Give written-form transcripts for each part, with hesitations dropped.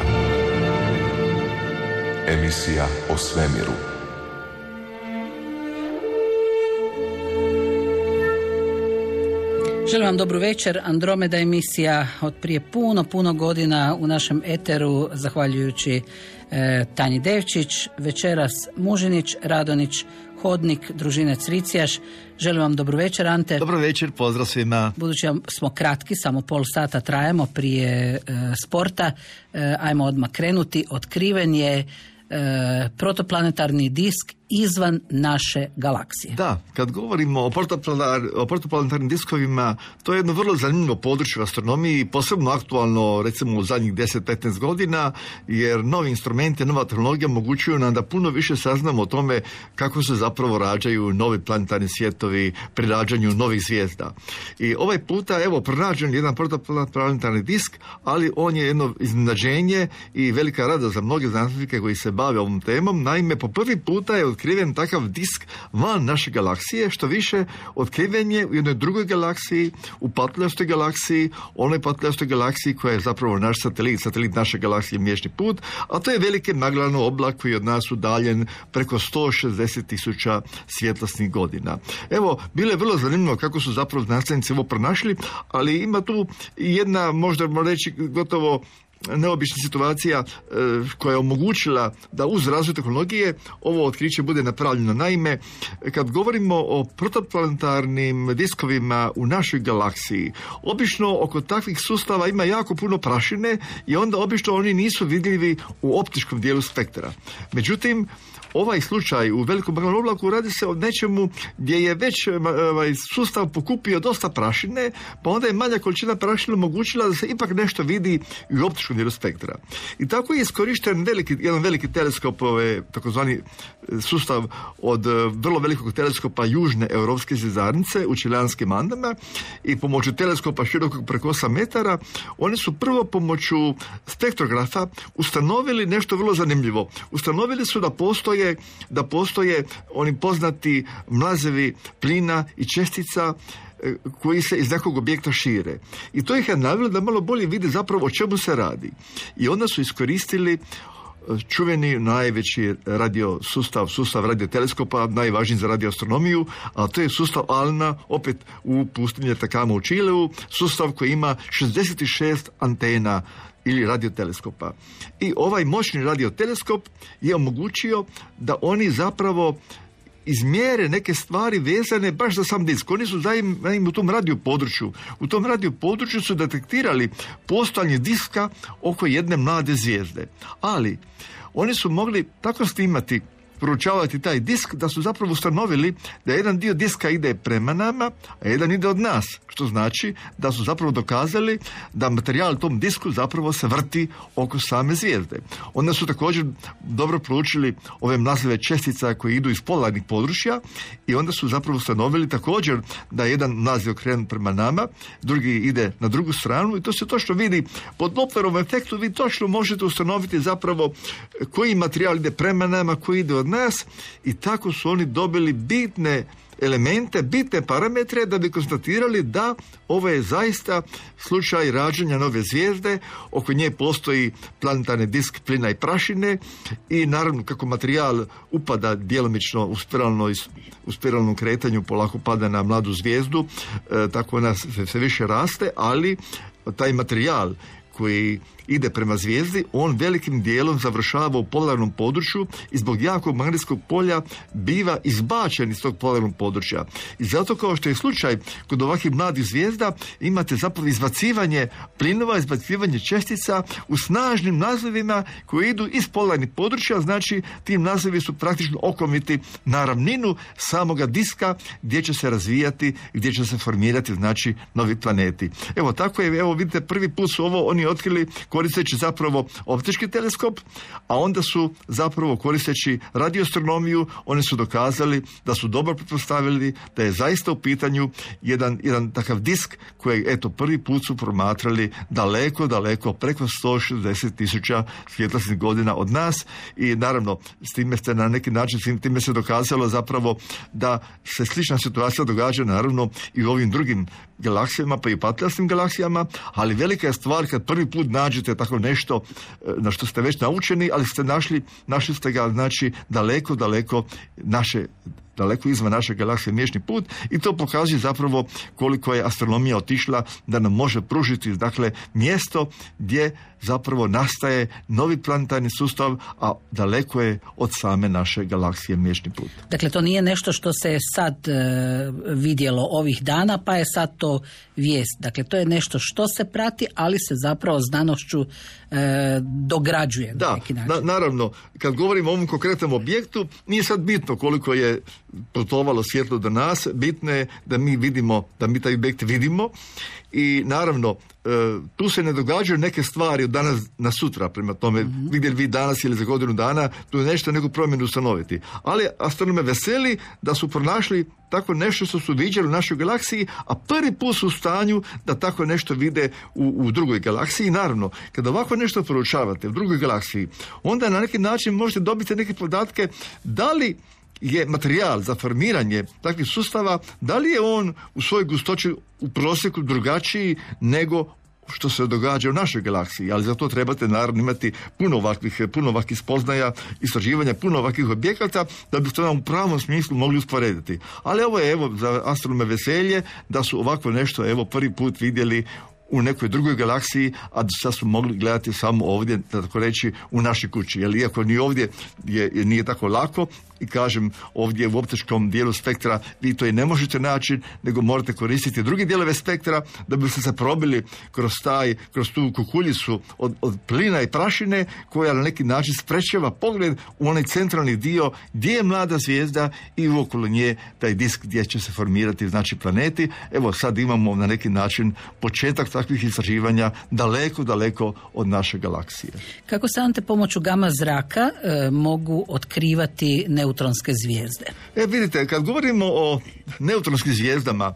planeta. Emisija o svemiru. Želim vam dobru večer. Andromeda emisija od prije puno godina u našem eteru, zahvaljujući Tanji Devčić, večeras Mužinić, Radonić, Hodnik, Družinac, Ricijaš. Želim vam dobru večer, Ante. Dobro večer, pozdrav svima. Budući smo kratki, samo pol sata trajemo prije sporta, ajmo odmah krenuti. Otkriven je protoplanetarni disk izvan naše galaksije. Da, kad govorimo o protoplanetarnim diskovima, to je jedno vrlo zanimljivo područje u astronomiji, posebno aktualno recimo u zadnjih 10-15 godina, jer novi instrumenti, nova tehnologija omogućuju nam da puno više saznamo o tome kako se zapravo rađaju novi planetarni svjetovi pri rađanju novih zvijezda. I ovaj puta, evo, pronađen jedan protoplanetarni disk, ali on je jedno iznenađenje i velika radost za mnoge znanstvenike koji se bave ovom temom. Naime, po prvi puta je otkriven takav disk van naše galaksije, što više otkriven je u jednoj drugoj galaksiji, u patljastoj galaksiji, onoj patljastoj galaksiji koja je zapravo naš satelit naše galaksije Mliječni put, a to je Veliki Magellanov oblak koji je od nas udaljen preko 160.000 svjetlosnih godina. Evo, bilo je vrlo zanimljivo kako su zapravo znanstvenici ovo pronašli, ali ima tu jedna, možemo reći, gotovo neobična situacija koja je omogućila da uz razvoj tehnologije ovo otkriće bude napravljeno. Naime, kad govorimo o protoplanetarnim diskovima u našoj galaksiji, obično oko takvih sustava ima jako puno prašine i onda obično oni nisu vidljivi u optičkom dijelu spektra. Međutim, ovaj slučaj u Velikom Magellanov oblaku radi se o nečemu gdje je već sustav pokupio dosta prašine, pa onda je manja količina prašine omogućila da se ipak nešto vidi u optičkom dijelu spektra. I tako je iskorišten jedan veliki teleskop, takozvani sustav od vrlo velikog teleskopa Južne Europske zvjezdarnice u čileanskim Andama, i pomoću teleskopa širokog preko 8 metara oni su prvo pomoću spektrografa ustanovili nešto vrlo zanimljivo. Ustanovili su da postoje oni poznati mlazevi plina i čestica koji se iz nekog objekta šire. I to ih je navelo da malo bolje vide zapravo o čemu se radi. I onda su iskoristili čuveni najveći sustav radioteleskopa, najvažniji za radioastronomiju, a to je sustav ALMA, opet u pustinji Atacama u Čileu, sustav koji ima 66 antena ili radioteleskopa. I ovaj moćni radioteleskop je omogućio da oni zapravo izmjere neke stvari vezane baš za sam disk. Oni su u tom radiopodručju. U tom radiopodručju su detektirali postojanje diska oko jedne mlade zvijezde. Ali oni su mogli tako snimati, proučavati taj disk, da su zapravo ustanovili da jedan dio diska ide prema nama, a jedan ide od nas, što znači da su zapravo dokazali da materijal u tom disku zapravo se vrti oko same zvijezde. Onda su također dobro proučili ove mlazive čestice koje idu iz polarnih područja i onda su zapravo ustanovili također da jedan mlazi okrenut prema nama, drugi ide na drugu stranu, i to se točno vidi pod Dopplerovom efektu. Vi točno možete ustanoviti zapravo koji materijal ide prema nama, koji ide od nas, i tako su oni dobili bitne elemente, bitne parametre da bi konstatirali da ovo je zaista slučaj rađenja nove zvijezde, oko nje postoji planetarni disk plina i prašine, i naravno kako materijal upada djelomično u spiralnom kretanju, polako pada na mladu zvijezdu, tako ona se više raste, ali taj materijal koji ide prema zvijezdi, on velikim dijelom završava u polarnom području i zbog jakog magnetskog polja biva izbačen iz tog polarnog područja. I zato, kao što je slučaj kod ovakvih mladih zvijezda, imate zapravo izbacivanje plinova, izbacivanje čestica u snažnim nazivima koji idu iz polarnih područja, znači ti nazivi su praktično okomiti na ravninu samoga diska gdje će se razvijati, gdje će se formirati, znači, novi planeti. Evo, tako je, evo vidite, prvi put su ovo oni otkrili koristeći zapravo optički teleskop, a onda su zapravo koristeći radioastronomiju, oni su dokazali da su dobro pretpostavili da je zaista u pitanju jedan takav disk koji, eto, prvi put su promatrali daleko preko 160.000 svjetlosnih godina od nas, i naravno s time se na neki način, s time se dokazalo zapravo da se slična situacija događa naravno i u ovim drugim galaksijama, pa i platinasnim galaksijama, ali velika je stvar kad prvi put nađete tako nešto na što ste već naučeni, ali ste našli ste ga, znači, daleko izvan naše galaksije Mliječni put, i to pokazuje zapravo koliko je astronomija otišla da nam može pružiti, dakle, mjesto gdje zapravo nastaje novi planetarni sustav, a daleko je od same naše galaksije Mliječni put. Dakle, to nije nešto što se sad vidjelo ovih dana, pa je sad to vijest. Dakle, to je nešto što se prati, ali se zapravo znanošću dograđuje. Da, na neki način. Naravno, kad govorimo o ovom konkretnom objektu, nije sad bitno koliko je putovalo svjetlo do nas, bitno je da mi vidimo, da mi taj objekt vidimo, i naravno tu se ne događaju neke stvari od danas na sutra, prema tome vidjeli vi danas ili za godinu dana, tu je nešto, neku promjenu ustanoviti, ali astronome veseli da su pronašli tako nešto što su viđali u našoj galaksiji, a prvi put su u stanju da tako nešto vide u drugoj galaksiji. Naravno, kada ovako nešto proučavate u drugoj galaksiji, onda na neki način možete dobiti neke podatke da li je materijal za formiranje takvih sustava, da li je on u svojoj gustoći u prosjeku drugačiji nego što se događa u našoj galaksiji, ali za to trebate naravno imati puno ovakvih spoznaja, istraživanja, puno ovakvih objekata, da biste nam u pravom smislu mogli usporediti. Ali ovo je, evo, za astronome veselje da su ovako nešto, evo, prvi put vidjeli u nekoj drugoj galaksiji, a sad smo mogli gledati samo ovdje, da tako reći, u našoj kući. Jer iako ni ovdje nije tako lako, i kažem, ovdje u optičkom dijelu spektra vi to i ne možete naći, nego morate koristiti druge dijelove spektra da biste se probili kroz tu kukuljicu od plina i prašine, koja na neki način sprečava pogled u onaj centralni dio gdje je mlada zvijezda i okolo nje taj disk gdje će se formirati, znači, planeti. Evo, sad imamo na neki način početak takvih istraživanja daleko od naše galaksije. Kako se ante pomoću gama zraka mogu otkrivati neutronske zvijezde? Vidite, kad govorimo o neutronskim zvijezdama,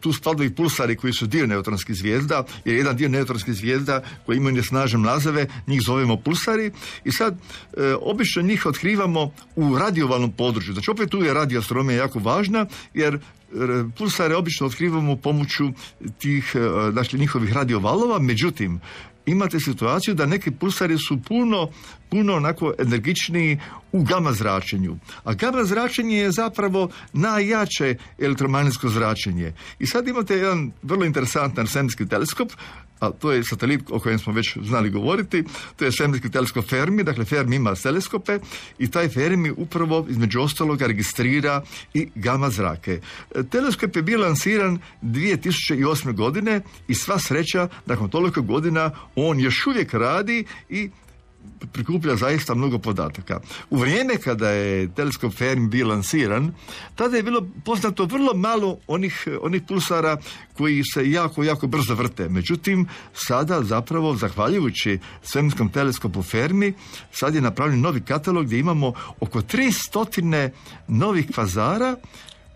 tu spadaju i pulsari koji su dio neutronskih zvijezda, jer jedan dio neutronskih zvijezda koji imaju nesnažne mlazave, njih zovemo pulsari, i sad obično njih otkrivamo u radiovalnom području. Znači, opet tu je radioastronomija jako važna, jer pulsare obično otkrivamo pomoću tih, znači, njihovih radiovalova. Međutim, imate situaciju da neki pulsari su puno onako energičniji u gama zračenju. A gama zračenje je zapravo najjače elektromagnetsko zračenje. I sad imate jedan vrlo interesantan svemirski teleskop, a to je satelit o kojem smo već znali govoriti, to je svemirski teleskop Fermi, dakle Fermi ima teleskope, i taj Fermi upravo, između ostaloga, registrira i gama zrake. Teleskop je bio lansiran 2008. godine i sva sreća, nakon toliko godina on još uvijek radi i prikuplja zaista mnogo podataka. U vrijeme kada je teleskop Fermi bio lansiran, tada je bilo poznato vrlo malo onih pulsara koji se jako brzo vrte. Međutim, sada zapravo, zahvaljujući svemirskom teleskopu Fermi, sad je napravljen novi katalog gdje imamo oko 300 novih kvazara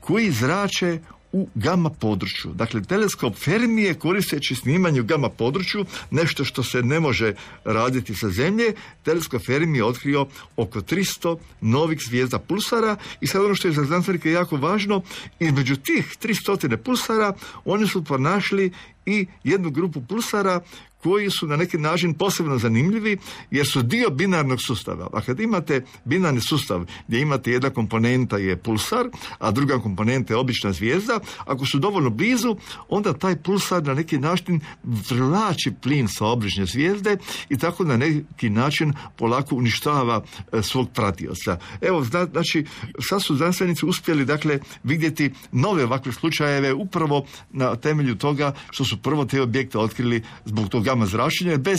koji zrače u gama području. Dakle, teleskop Fermi je, koristeći snimanje u gama području, nešto što se ne može raditi sa zemlje, teleskop Fermi je otkrio oko 300 novih zvijezda pulsara, i sad ono što je za znanstvenike jako važno, između tih 300 pulsara oni su pronašli i jednu grupu pulsara koji su na neki način posebno zanimljivi, jer su dio binarnog sustava. A kad imate binarni sustav gdje imate jedna komponenta je pulsar, a druga komponenta je obična zvijezda, ako su dovoljno blizu, onda taj pulsar na neki način privlači plin sa obližnje zvijezde i tako na neki način polako uništava svog pratioca. Evo, znači, sad su znanstvenici uspjeli, dakle, vidjeti nove ovakve slučajeve upravo na temelju toga što su prvo te objekte otkrili zbog toga zračenja. Bez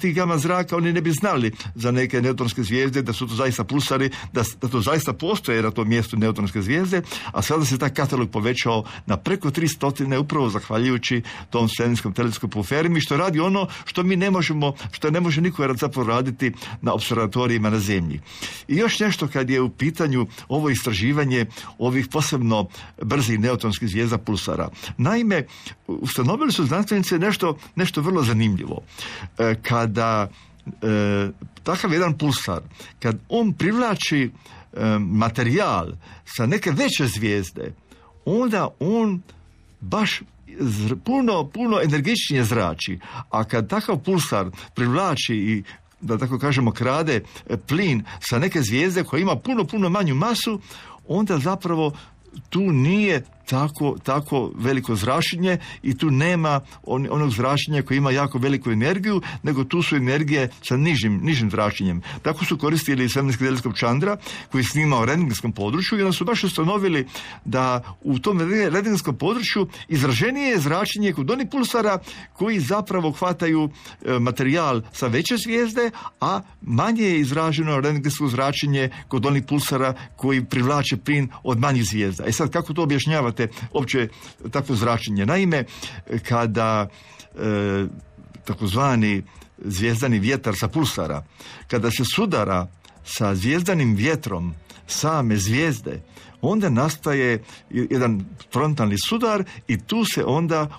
tih gama zraka oni ne bi znali za neke neutronske zvijezde, da su to zaista pulsari, da to zaista postoje na tom mjestu neutronske zvijezde, a sada se taj katalog povećao na preko 300, upravo zahvaljujući tom svemirskom teleskopu Fermi, što radi ono što mi ne možemo, što ne može niko zapravo raditi na observatorijima na zemlji. I još nešto kad je u pitanju ovo istraživanje ovih posebno brzih neutronskih zvijezda pulsara. Naime, ustanovili su znanstvenici nešto vrlo zanimljivo. Kada takav jedan pulsar, kad on privlači materijal sa neke veće zvijezde, onda on baš puno energičnije zrači. A kad takav pulsar privlači i, da tako kažemo, krade plin sa neke zvijezde koja ima puno manju masu, onda zapravo tu nije tako veliko zračenje i tu nema onog zračenja koji ima jako veliku energiju, nego tu su energije sa nižim zračenjem. Tako su koristili svemirski teleskop Chandra koji snimao u rentgenskom području i onda su baš ustanovili da u tom rentgenskom području izraženije je zračenje kod onih pulsara koji zapravo hvataju materijal sa veće zvijezde, a manje je izraženo rentgensko zračenje kod onih pulsara koji privlače plin od manjih zvijezda. E sad, kako to objašnjavate opće takvo zračenje? Naime, kada takozvani zvijezdani vjetar sa pulsara, kada se sudara sa zvijezdanim vjetrom same zvijezde, onda nastaje jedan frontalni sudar i tu se onda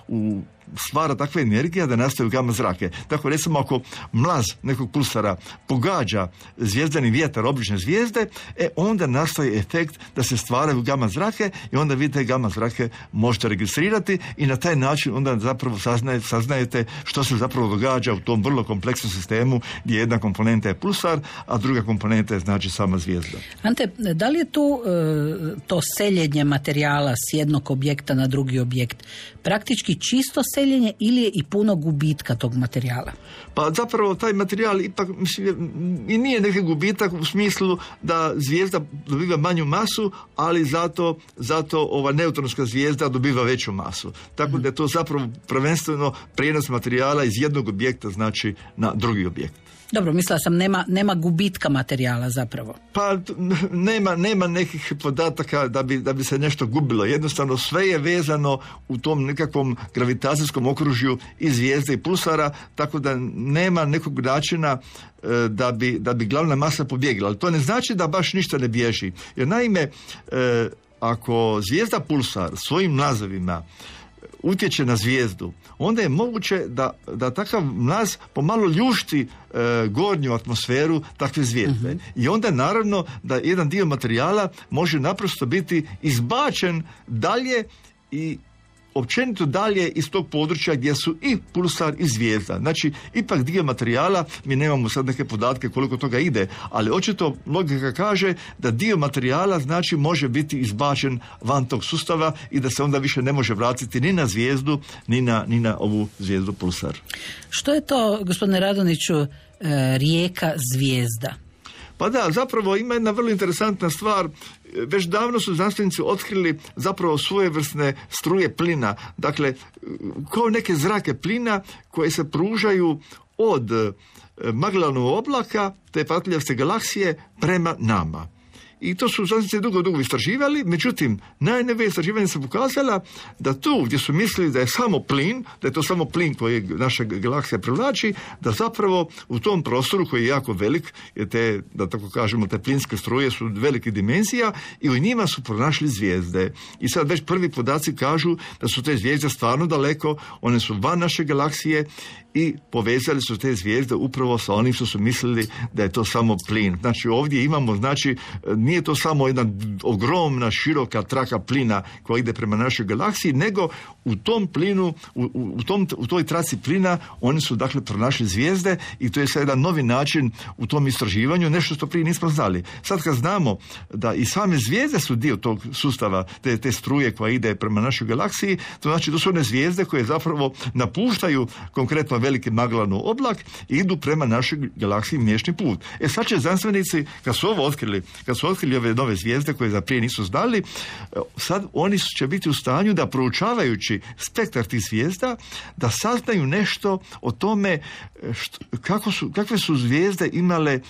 stvara takva energija da nastaju gama zrake. Tako recimo, ako mlaz nekog pulsara pogađa zvijezdani vjetar obližnje zvijezde, onda nastaje efekt da se stvaraju gama zrake i onda vi te gama zrake možete registrirati i na taj način onda zapravo saznajete što se zapravo događa u tom vrlo kompleksnom sistemu gdje jedna komponenta je pulsar, a druga komponenta je znači sama zvijezda. Ante, da li je tu to seljenje materijala s jednog objekta na drugi objekt praktički čisto seljenje ili je i puno gubitka tog materijala? Pa zapravo taj materijal ipak, i nije neki gubitak u smislu da zvijezda dobiva manju masu, ali zato ova neutronska zvijezda dobiva veću masu. Tako da je to zapravo prvenstveno prijenos materijala iz jednog objekta znači na drugi objekt. Dobro, mislila sam nema gubitka materijala zapravo. Pa nema nekih podataka da bi se nešto gubilo. Jednostavno sve je vezano u tom nekakvom gravitacijskom okružju i zvijezde i pulsara, tako da nema nekog načina da bi glavna masa pobjegla. Ali to ne znači da baš ništa ne bježi. Jer naime, ako zvijezda pulsar svojim mlazovima utječe na zvijezdu, onda je moguće da takav mlaz pomalo ljušti gornju atmosferu takve zvijezde. I onda naravno da jedan dio materijala može naprosto biti izbačen dalje i općenito dalje iz tog područja gdje su i pulsar i zvijezda. Znači, ipak dio materijala, mi nemamo sad neke podatke koliko toga ide, ali očito logika kaže da dio materijala znači može biti izbačen van tog sustava i da se onda više ne može vratiti ni na zvijezdu, ni na ovu zvijezdu pulsar. Što je to, gospodine Radoniću, rijeka zvijezda? Pa da, zapravo ima jedna vrlo interesantna stvar. Već davno su znanstvenici otkrili zapravo svojevrsne struje plina. Dakle, kao neke zrake plina koje se pružaju od Magellanovog oblaka, te patuljavske galaksije, prema nama. I to su znanstvenici dugo istraživali, međutim, najnovije istraživanje se pokazala da tu gdje su mislili da je samo plin, da je to samo plin koji naša galaksija privlači, da zapravo u tom prostoru koji je jako velik, da tako kažemo, te plinske struje su velike dimenzija i u njima su pronašli zvijezde. I sad već prvi podaci kažu da su te zvijezde stvarno daleko, one su van naše galaksije i povezali su te zvijezde upravo sa onim što su mislili da je to samo plin. Znači, ovdje imamo, znači, nije to samo jedna ogromna, široka traka plina koja ide prema našoj galaksiji, nego u tom plinu, u toj traci plina oni su dakle pronašli zvijezde i to je sad jedan novi način u tom istraživanju, nešto što prije nismo znali. Sad kad znamo da i same zvijezde su dio tog sustava, te struje koja ide prema našoj galaksiji, to znači da su one zvijezde koje zapravo napuštaju konkretno Veliki Magellanov oblak i idu prema našoj galaksiji Mliječni put. Sad će znanstvenici, kad su ovo otkrili, ove nove zvijezde koje za prije nisu znali, sad oni će biti u stanju da, proučavajući spektar tih zvijezda, da saznaju nešto o tome kakve su zvijezde imale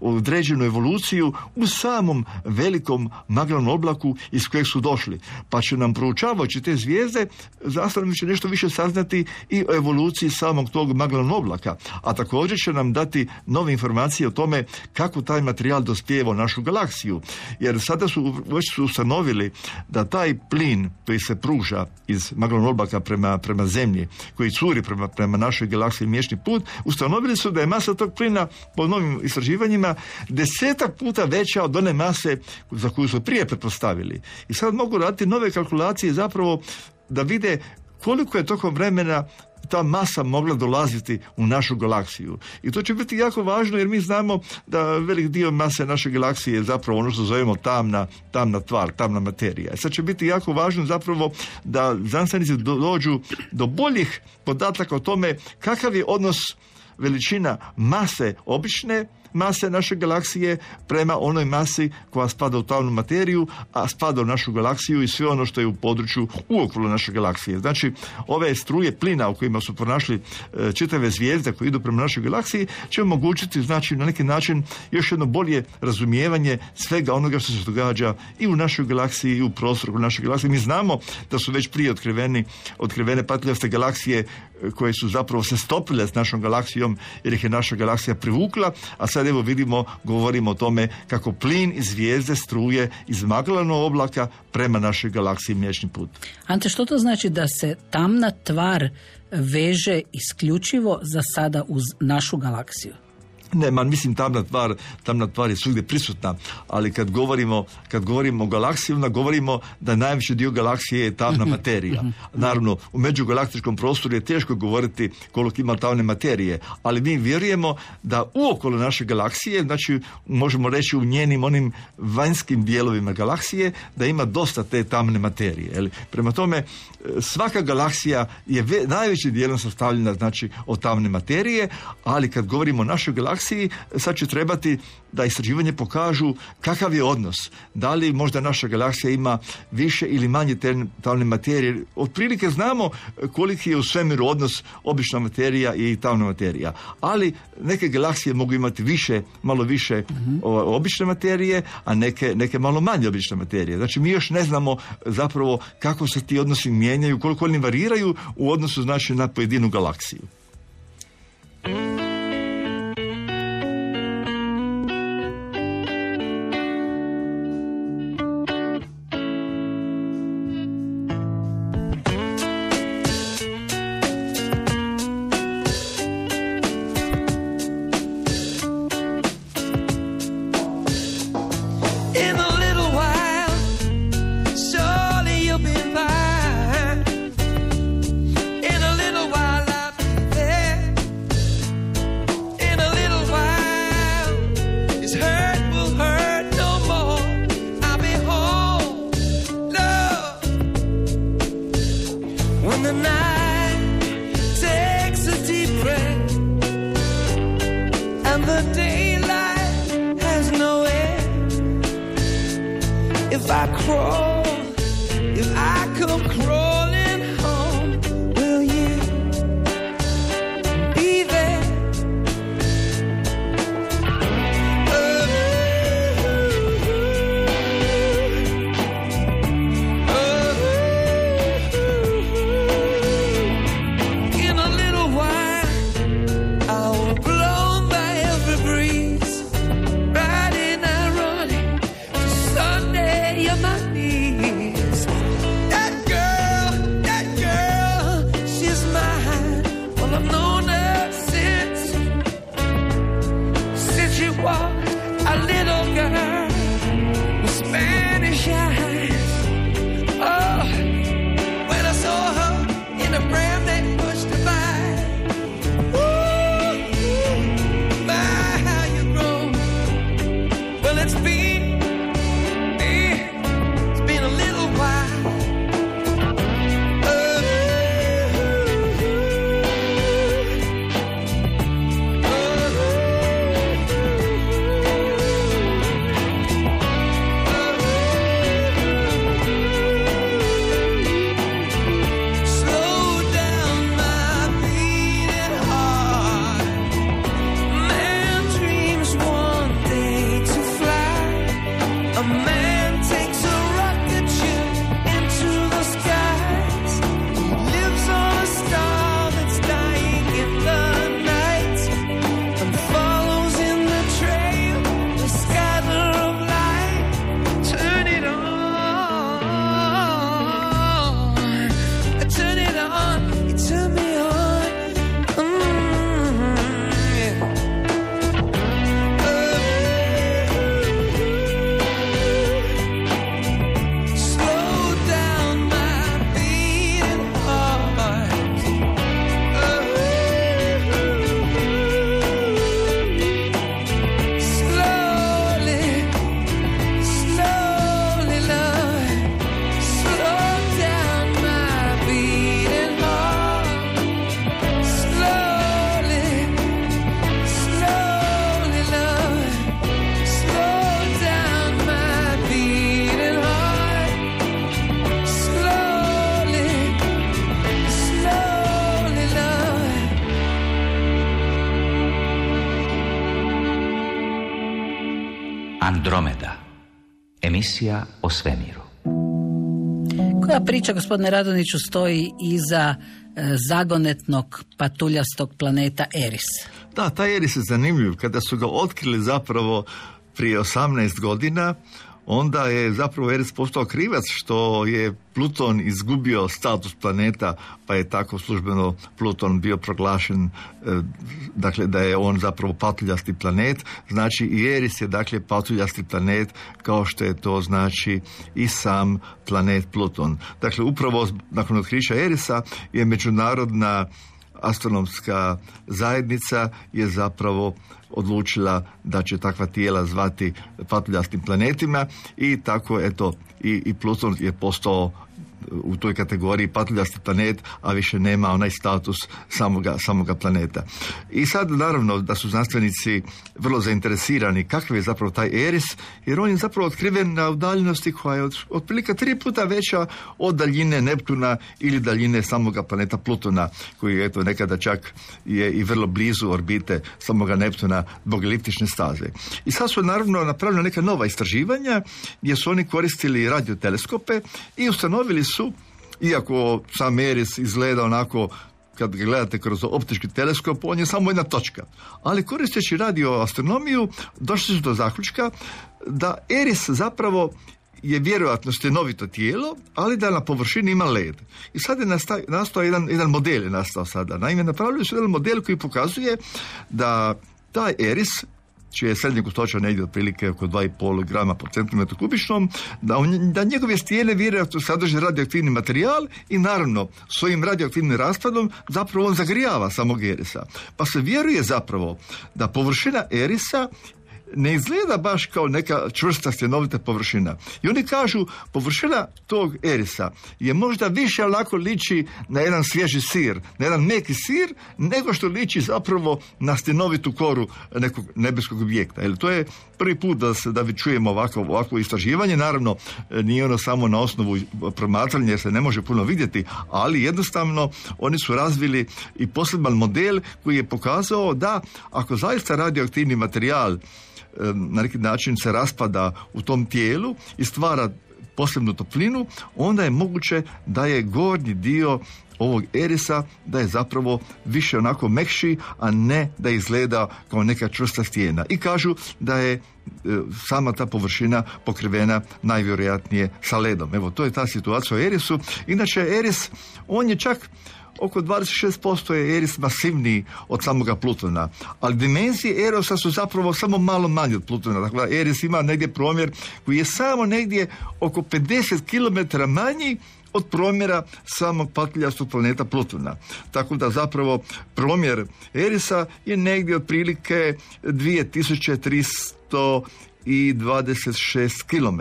određenu evoluciju u samom Velikom Magellanom oblaku iz kojeg su došli. Pa će nam, proučavajući te zvijezde, zastavljeno će nešto više saznati i o evoluciji samog tog Magellanovog oblaka, a također će nam dati nove informacije o tome kako taj materijal dospijeva u našu galaksiju, emisiju, jer sada su već ustanovili da taj plin koji se pruža iz Magellanovog oblaka prema zemlji, koji curi prema našoj galaksiji Mliječni put, ustanovili su da je masa tog plina po novim istraživanjima 10-tak puta veća od one mase za koju su prije pretpostavili. I sad mogu raditi nove kalkulacije zapravo da vide koliko je tokom vremena ta masa mogla dolaziti u našu galaksiju. I to će biti jako važno jer mi znamo da velik dio mase naše galaksije je zapravo ono što zovemo tamna tvar, tamna materija. I sad će biti jako važno zapravo da znanstvenici dođu do boljih podataka o tome kakav je odnos veličina mase obične mase naše galaksije prema onoj masi koja spada u tamnu materiju, a spada u našu galaksiju i sve ono što je u području uokolo naše galaksije. Znači, ove struje plina u kojima su pronašli čitave zvijezde koje idu prema našoj galaksiji će omogućiti, znači, na neki način još jedno bolje razumijevanje svega onoga što se događa i u našoj galaksiji i u prostoru naše galaksije. Mi znamo da su već prije otkrivene patiljaste galaksije koje su zapravo se stopile s našom galaksijom jer ih je naša galaksija privukla, a sad evo vidimo, govorimo o tome kako plin iz zvijezde struje iz Magellanovog oblaka prema našoj galaksiji Mliječni put. Ante, što to znači da se tamna tvar veže isključivo za sada uz našu galaksiju? Ne, mislim tamna tvar je svugdje prisutna, ali kad govorimo o galaksiji, onda govorimo da najveći dio galaksije je tamna materija. Naravno, u međugalaktičkom prostoru je teško govoriti koliko ima tamne materije, ali mi vjerujemo da uokolo naše galaksije, znači možemo reći u njenim onim vanjskim dijelovima galaksije, da ima dosta te tamne materije. Prema tome, svaka galaksija je najveći dijelom sastavljena, znači, od tamne materije, ali kad govorimo o našoj galaksiji, sad će trebati da istraživanje pokažu kakav je odnos. Da li možda naša galaksija ima više ili manje tamne materije. Otprilike znamo koliki je u svemiru odnos obična materija i tamna materija. Ali neke galaksije mogu imati malo više obične materije, a neke malo manje obične materije. Znači, mi još ne znamo zapravo kako se ti odnosi mijenjaju, koliko oni variraju u odnosu, znači, na pojedinu galaksiju. Andromeda. Emisija o svemiru. Koja priča, gospodine Radoniću, stoji iza zagonetnog patuljastog planeta Eris? Da, taj Eris je zanimljiv. Kada su ga otkrili zapravo prije 18 godina, onda je zapravo Eris postao krivac što je Pluton izgubio status planeta, pa je tako službeno Pluton bio proglašen, dakle da je on zapravo patuljasti planet. Znači i Eris je dakle patuljasti planet, kao što je to znači i sam planet Pluton. Dakle, upravo nakon otkrića Erisa je međunarodna astronomska zajednica je zapravo odlučila da će takva tijela zvati patuljastim planetima i tako eto i Pluton je postao u toj kategoriji patuljasti planet, a više nema onaj status samoga planeta. I sad naravno da su znanstvenici vrlo zainteresirani kakav je zapravo taj Eris, jer on je zapravo otkriven na udaljenosti koja je otprilike 3 puta veća od daljine Neptuna ili daljine samoga planeta Plutona, koji eto nekada čak je i vrlo blizu orbite samoga Neptuna zbog eliptične staze. I sad su naravno napravljena neka nova istraživanja gdje su oni koristili radioteleskope i ustanovili su, iako sam Eris izgleda onako, kad ga gledate kroz optički teleskop, on je samo jedna točka. Ali koristeći radioastronomiju, došli su do zaključka da Eris zapravo je vjerojatno stenovito tijelo, ali da na površini ima led. I sad je nastao jedan model je nastao sada. Naime, napravili su jedan model koji pokazuje da taj Eris, čije je srednja gustoća negdje otprilike oko 2,5 grama po centimetru kubičnom, da njegove stijene vjerojatno sadrže radioaktivni materijal i naravno svojim radioaktivnim raspadom zapravo on zagrijava samog Erisa. Pa se vjeruje zapravo da površina Erisa ne izgleda baš kao neka čvrsta stjenovita površina. I oni kažu, površina tog Erisa je možda više lako liči na jedan svježi sir, na jedan meki sir, nego što liči zapravo na stjenovitu koru nekog nebeskog objekta. Jer to je prvi put da vi čujemo ovako istraživanje. Naravno, nije ono samo na osnovu promatranja, jer se ne može puno vidjeti, ali jednostavno oni su razvili i poseban model koji je pokazao da ako zaista radioaktivni materijal na neki način se raspada u tom tijelu i stvara posebnu toplinu, onda je moguće da je gornji dio ovog Erisa, da je zapravo više onako mekši, a ne da izgleda kao neka čvrsta stijena. I kažu da je sama ta površina pokrivena najvjerojatnije sa ledom. Evo, to je ta situacija o Erisu. Inače, Eris, on je čak oko 26% je Eris masivniji od samoga Plutona, ali dimenzije Erisa su zapravo samo malo manje od Plutona. Dakle, Eris ima negdje promjer koji je samo negdje oko 50 km manji od promjera samog patuljastog planeta Plutona. Tako da zapravo promjer Erisa je negdje otprilike 2326 km.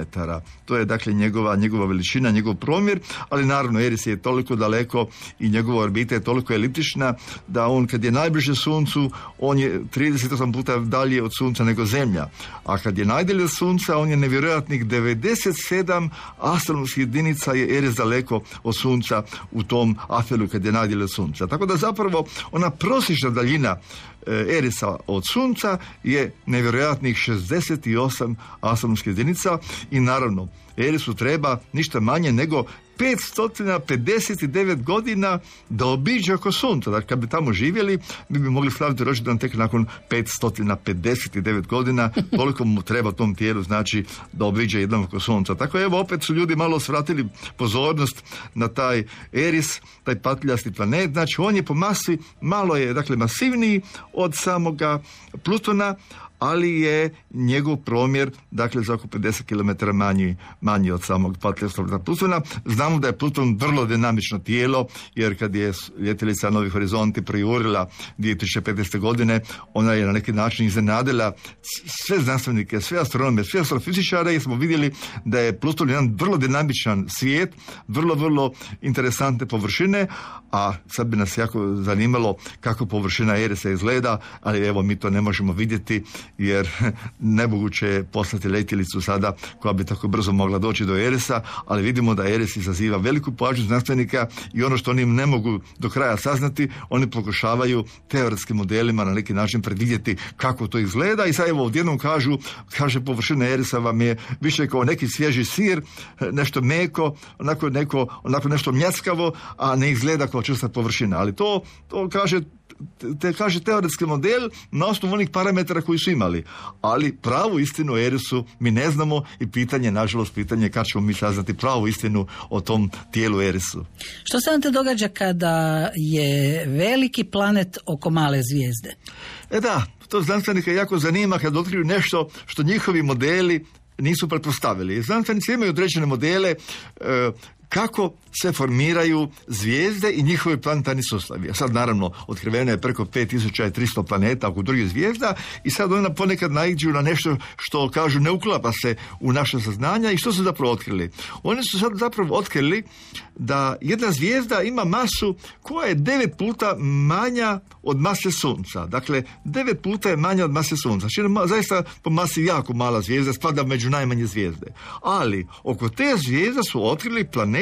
To je dakle njegova veličina, njegov promjer, ali naravno Eris je toliko daleko i njegova orbita je toliko eliptična da on kad je najbliže suncu, on je 38 puta dalje od sunca nego zemlja. A kad je najdalje od sunca, on je nevjerojatnih 97 astronomskih jedinica je Eris daleko od sunca u tom aferu kad je najdalje od sunca. Tako da zapravo ona prosječna daljina Erisa od sunca je nevjerojatnih 68 astronomskih jedinica i naravno Erisu treba ništa manje nego 559 godina da obiđe oko sunca. Dakle, kad bi tamo živjeli, mi bi mogli slaviti rođendan tek nakon 559 godina, koliko mu treba tom tijelu, znači, da obiđe jednom oko sunca. Tako evo, opet su ljudi malo svratili pozornost na taj Eris, taj patuljasti planet. Znači, on je po masi, malo je, dakle, masivniji od samoga Plutona, ali je njegov promjer, dakle, za oko 50 km manji od samog patuljastog Plutona. Znamo da je Pluton vrlo dinamično tijelo, jer kad je letjelica Novi Horizonti projurila 2015. godine, ona je na neki način iznenadila sve znanstvenike, sve astronome, sve astrofizičare, jer smo vidjeli da je Pluton jedan vrlo dinamičan svijet, vrlo, vrlo interesantne površine, a sad bi nas jako zanimalo kako površina Erisa izgleda, ali evo, mi to ne možemo vidjeti, jer nemoguće je poslati letjelicu sada koja bi tako brzo mogla doći do Erisa, ali vidimo da Eris izaziva veliku pažnju znanstvenika i ono što oni ne mogu do kraja saznati, oni pokušavaju teoretskim modelima na neki način predvidjeti kako to izgleda i sad evo odjednom kaže površina Erisa vam je više kao neki svježi sir, nešto meko, onako nešto mljackavo, a ne izgleda kao čista površina, ali to kaže teoretski model na osnovu onih parametara koji su imali, ali pravu istinu o Erisu mi ne znamo i nažalost pitanje kad ćemo mi saznati pravu istinu o tom tijelu Erisu. Što se vam te događa kada je veliki planet oko male zvijezde? Da, to znanstvenika jako zanima kad otkriju nešto što njihovi modeli nisu pretpostavili. Znanstvenici imaju određene modele kako se formiraju zvijezde i njihovi planetarni sustavi. A sad naravno otkriveno je preko 5300 planeta oko drugih zvijezda i sad ona ponekad naiđu na nešto što kažu ne uklapa se u naše saznanja i što su zapravo otkrili. Oni su sad zapravo otkrili da jedna zvijezda ima masu koja je 9 puta manja od mase Sunca. Dakle, 9 puta je manja od mase Sunca. Znači, zaista po masi jako mala zvijezda, spada među najmanje zvijezde. Ali oko te zvijezde su otkrili planet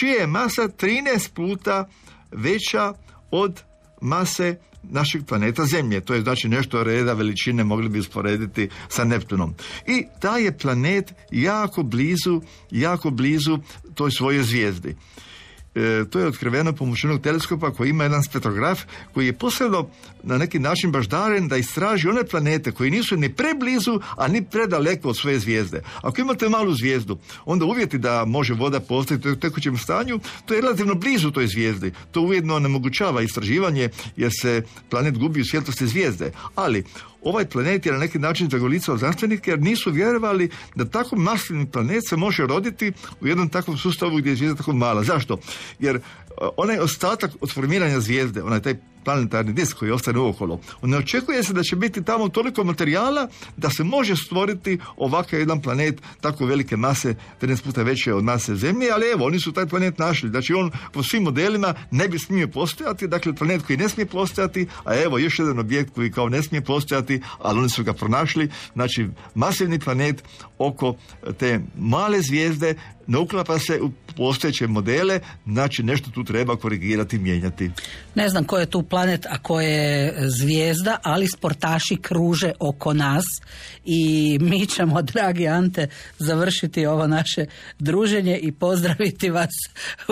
čija je masa 13 puta veća od mase našeg planeta Zemlje. To je znači nešto reda veličine mogli bi usporediti sa Neptunom. I taj je planet jako blizu toj svojoj zvijezdi. To je otkriveno pomoću jednog teleskopa koji ima jedan spektrograf koji je posebno na neki način baždaren da istraži one planete koji nisu ni preblizu, a ni predaleko od svoje zvijezde. Ako imate malu zvijezdu, onda uvjeti da može voda postati u tekućem stanju, to je relativno blizu toj zvijezdi. To ujedno onemogućava istraživanje jer se planet gubi u svjetlosti zvijezde. Ali ovaj planet je na neki način zagolicao znanstvenike jer nisu vjerovali da tako masivni planet se može roditi u jednom takvom sustavu gdje je zvijezda tako mala. Zašto? Jer onaj ostatak od formiranja zvijezde, onaj taj planetarni disk koji ostane uokolo, ne očekuje se da će biti tamo toliko materijala da se može stvoriti ovakav jedan planet tako velike mase, 13 puta veće od mase Zemlje, ali evo, oni su taj planet našli. Znači on po svim modelima ne bi smio postojati, dakle planet koji ne smije postojati, a evo još jedan objekt koji kao ne smije postojati, ali oni su ga pronašli. Znači masivni planet oko te male zvijezde ne uklapa se u postojeće modele, znači nešto tu treba korigirati, mijenjati. Ne znam ko je tu planet, a ko je zvijezda, ali sportaši kruže oko nas i mi ćemo, dragi Ante, završiti ovo naše druženje i pozdraviti vas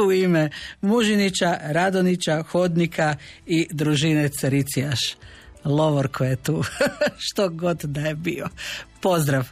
u ime Mužinića, Radonića, Hodnika i družine Caricijaš. Lovorko je tu, što god da je bio. Pozdrav.